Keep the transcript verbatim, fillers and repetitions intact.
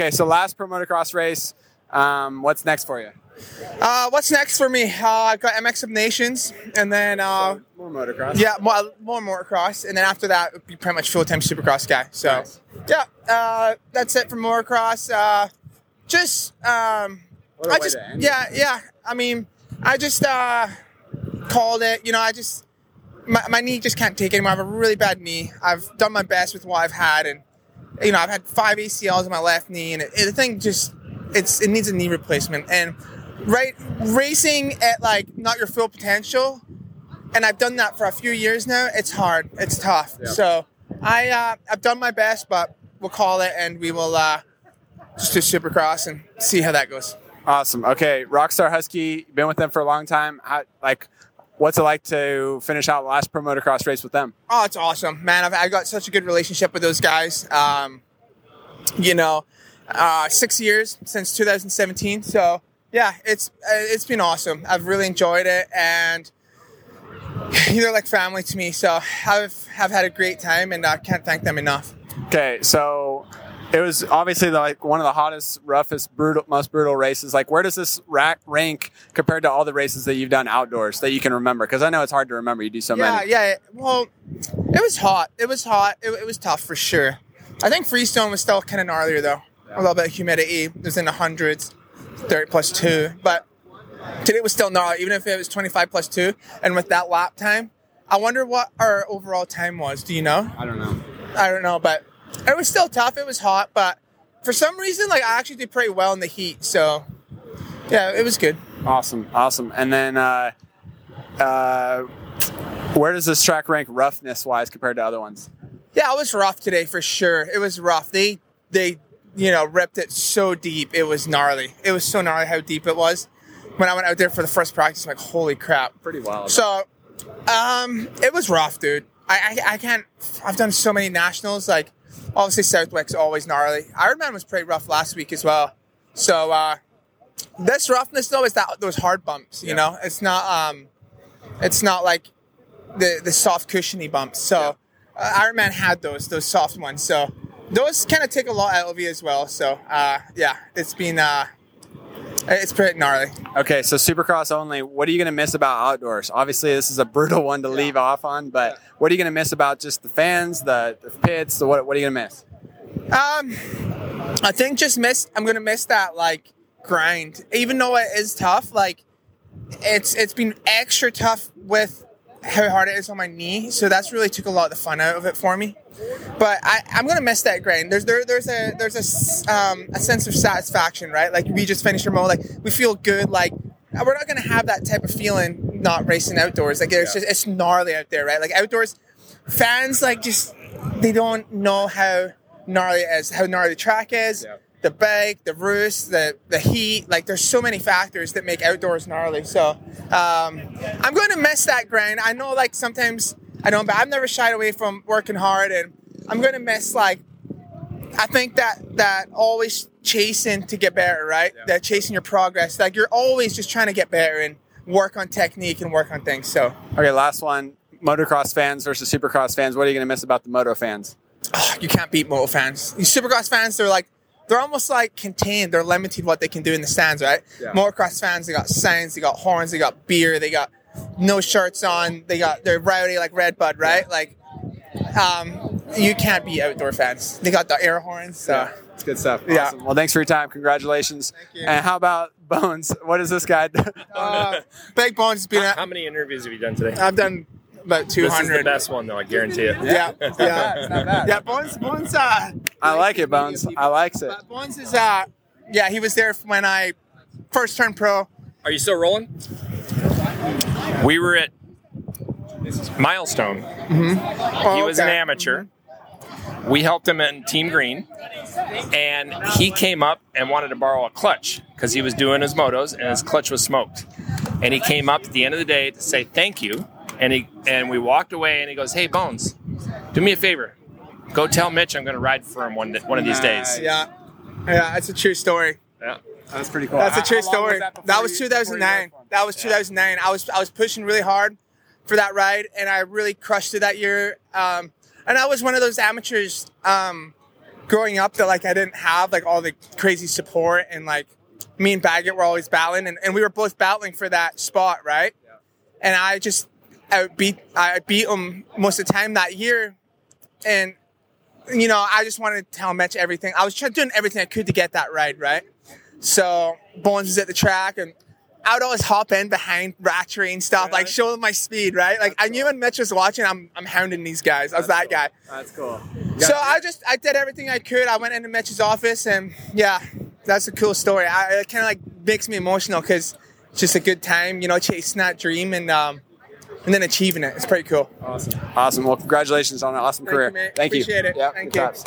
Okay, so last pro motocross race. Um, what's next for you? Uh, what's next for me? Uh, I've got M X of Nations, and then uh, so more motocross. Yeah, more, more motocross, and then after that, it'll be pretty much full-time supercross guy. So, nice. yeah, uh, that's it for motocross. Uh, just, um, what a I way just, to end. yeah, yeah. I mean, I just uh, called it. You know, I just my my knee just can't take it anymore. I have a really bad knee. I've done my best with what I've had, and you know, I've had five A C Ls in my left knee, and it, it, the thing just it's it needs a knee replacement, and right, racing at like not your full potential, and I've done that for a few years now. It's hard, it's tough. Yeah. So I uh, I've done my best, but we'll call it, and we will uh, just do supercross and see how that goes. Awesome. Okay, Rockstar Husky, you've been with them for a long time. How, like, what's it like to finish out the last pro motocross race with them? Oh, it's awesome, man. I've I've got such a good relationship with those guys. Um, you know, uh, six years since two thousand seventeen, so. Yeah, it's it's been awesome. I've really enjoyed it, and they're like family to me. So I've have had a great time, and I can't thank them enough. Okay, so it was obviously the, like one of the hottest, roughest, brutal, most brutal races. Like, where does this rack rank compared to all the races that you've done outdoors that you can remember? Because I know it's hard to remember. You do so yeah, many. Yeah, yeah. Well, it was hot. It was hot. It, it was tough for sure. I think Freestone was still kind of gnarlier though. Yeah. A little bit of humidity. It was in the hundreds. thirty plus two, but today was still gnarly, even if it was twenty-five plus two, and with that lap time, I wonder what our overall time was. Do you know? I don't know. I don't know, but it was still tough. It was hot, but for some reason, like, I actually did pretty well in the heat, so yeah, it was good. Awesome, awesome. And then uh, uh, where does this track rank roughness-wise compared to other ones? Yeah, it was rough today for sure. It was rough. They, they, you know, ripped it so deep. It was gnarly. It was so gnarly how deep it was. When I went out there for the first practice, I'm like, holy crap. Pretty wild. So, um, it was rough, dude. I, I I can't, I've done so many nationals. Like, obviously Southwick's always gnarly. Iron Man was pretty rough last week as well. So, uh, this roughness though is that those hard bumps, you yeah. know? It's not, um, it's not like the, the soft cushiony bumps. So, yeah. uh, Iron Man had those, those soft ones. So, those kind of take a lot out of you as well. So, uh, yeah, it's been, uh, it's pretty gnarly. Okay, so supercross only. What are you going to miss about outdoors? Obviously, this is a brutal one to yeah. leave off on, but yeah. what are you going to miss about just the fans, the, the pits? The, what, what are you going to miss? Um, I think just miss, I'm going to miss that, like, grind. Even though it is tough, like, it's it's been extra tough with how hard it is on my knee, so that's really took a lot of the fun out of it for me. But I, I'm gonna miss that grind. There's there, there's a there's a um, a sense of satisfaction, right? Like we just finished our moto, like we feel good. Like we're not gonna have that type of feeling not racing outdoors. Like it's yeah. just it's gnarly out there, right? Like outdoors, fans like just they don't know how gnarly it is, how gnarly the track is, yeah. the bike, the roost, the the heat. Like there's so many factors that make outdoors gnarly. So um, I'm gonna miss that grind. I know, like sometimes. I know, but I've never shied away from working hard, and I'm going to miss, like, I think that that always chasing to get better, right? Yeah. That chasing your progress. Like, you're always just trying to get better and work on technique and work on things, so. Okay, last one. Motocross fans versus Supercross fans. What are you going to miss about the moto fans? Oh, you can't beat moto fans. These Supercross fans, they're like, they're almost, like, contained. They're limited what they can do in the stands, right? Yeah. Motocross fans, they got signs, they got horns, they got beer, they got... no shirts on. They got they're rowdy like Redbud, right? Like, um, you can't be outdoor fans. They got the air horns. So yeah, it's good stuff. Awesome. Yeah. Well, thanks for your time. Congratulations. Thank you. And how about Bones? What is this guy? uh, Big Bones. Been how, at, how many interviews have you done today? I've done about two hundred. This is the best one though. I guarantee it. Yeah, yeah, yeah. Not bad. Yeah, Bones. Bones. Uh, I like it, Bones. I likes it. But Bones is uh, yeah, he was there when I first turned pro. Are you still rolling? We were at Milestone. Mm-hmm. Oh, he was okay. An amateur. Mm-hmm. We helped him in Team Green. And he came up and wanted to borrow a clutch because he was doing his motos and his clutch was smoked. And he came up at the end of the day to say thank you. And he and we walked away and he goes, hey, Bones, do me a favor. Go tell Mitch I'm going to ride for him one, one of these days. Uh, yeah. Yeah, that's a true story. Yeah. That's pretty cool. That's a true story. That, that was two thousand nine. That was two thousand nine. I was I was pushing really hard for that ride, and I really crushed it that year. Um, and I was one of those amateurs um, growing up that, like, I didn't have, like, all the crazy support. And, like, me and Baggett were always battling. And, and we were both battling for that spot, right? Yeah. And I just I beat, I beat him most of the time that year. And, you know, I just wanted to tell Mitch everything. I was trying, doing everything I could to get that right, right? So Bones was at the track, and I would always hop in behind Ratchery and stuff, really? Like show them my speed, right? Like, that's I knew cool. When Mitch was watching, I'm I'm hounding these guys. I was that's that cool. guy. That's cool. Gotcha. So I just, I did everything I could. I went into Mitch's office, and yeah, that's a cool story. I, it kind of like makes me emotional because it's just a good time, you know, chasing that dream and um, and then achieving it. It's pretty cool. Awesome. Awesome. Well, congratulations on an awesome Thank career. You, Thank Appreciate you. Appreciate it. Yep. Thank you. Tops.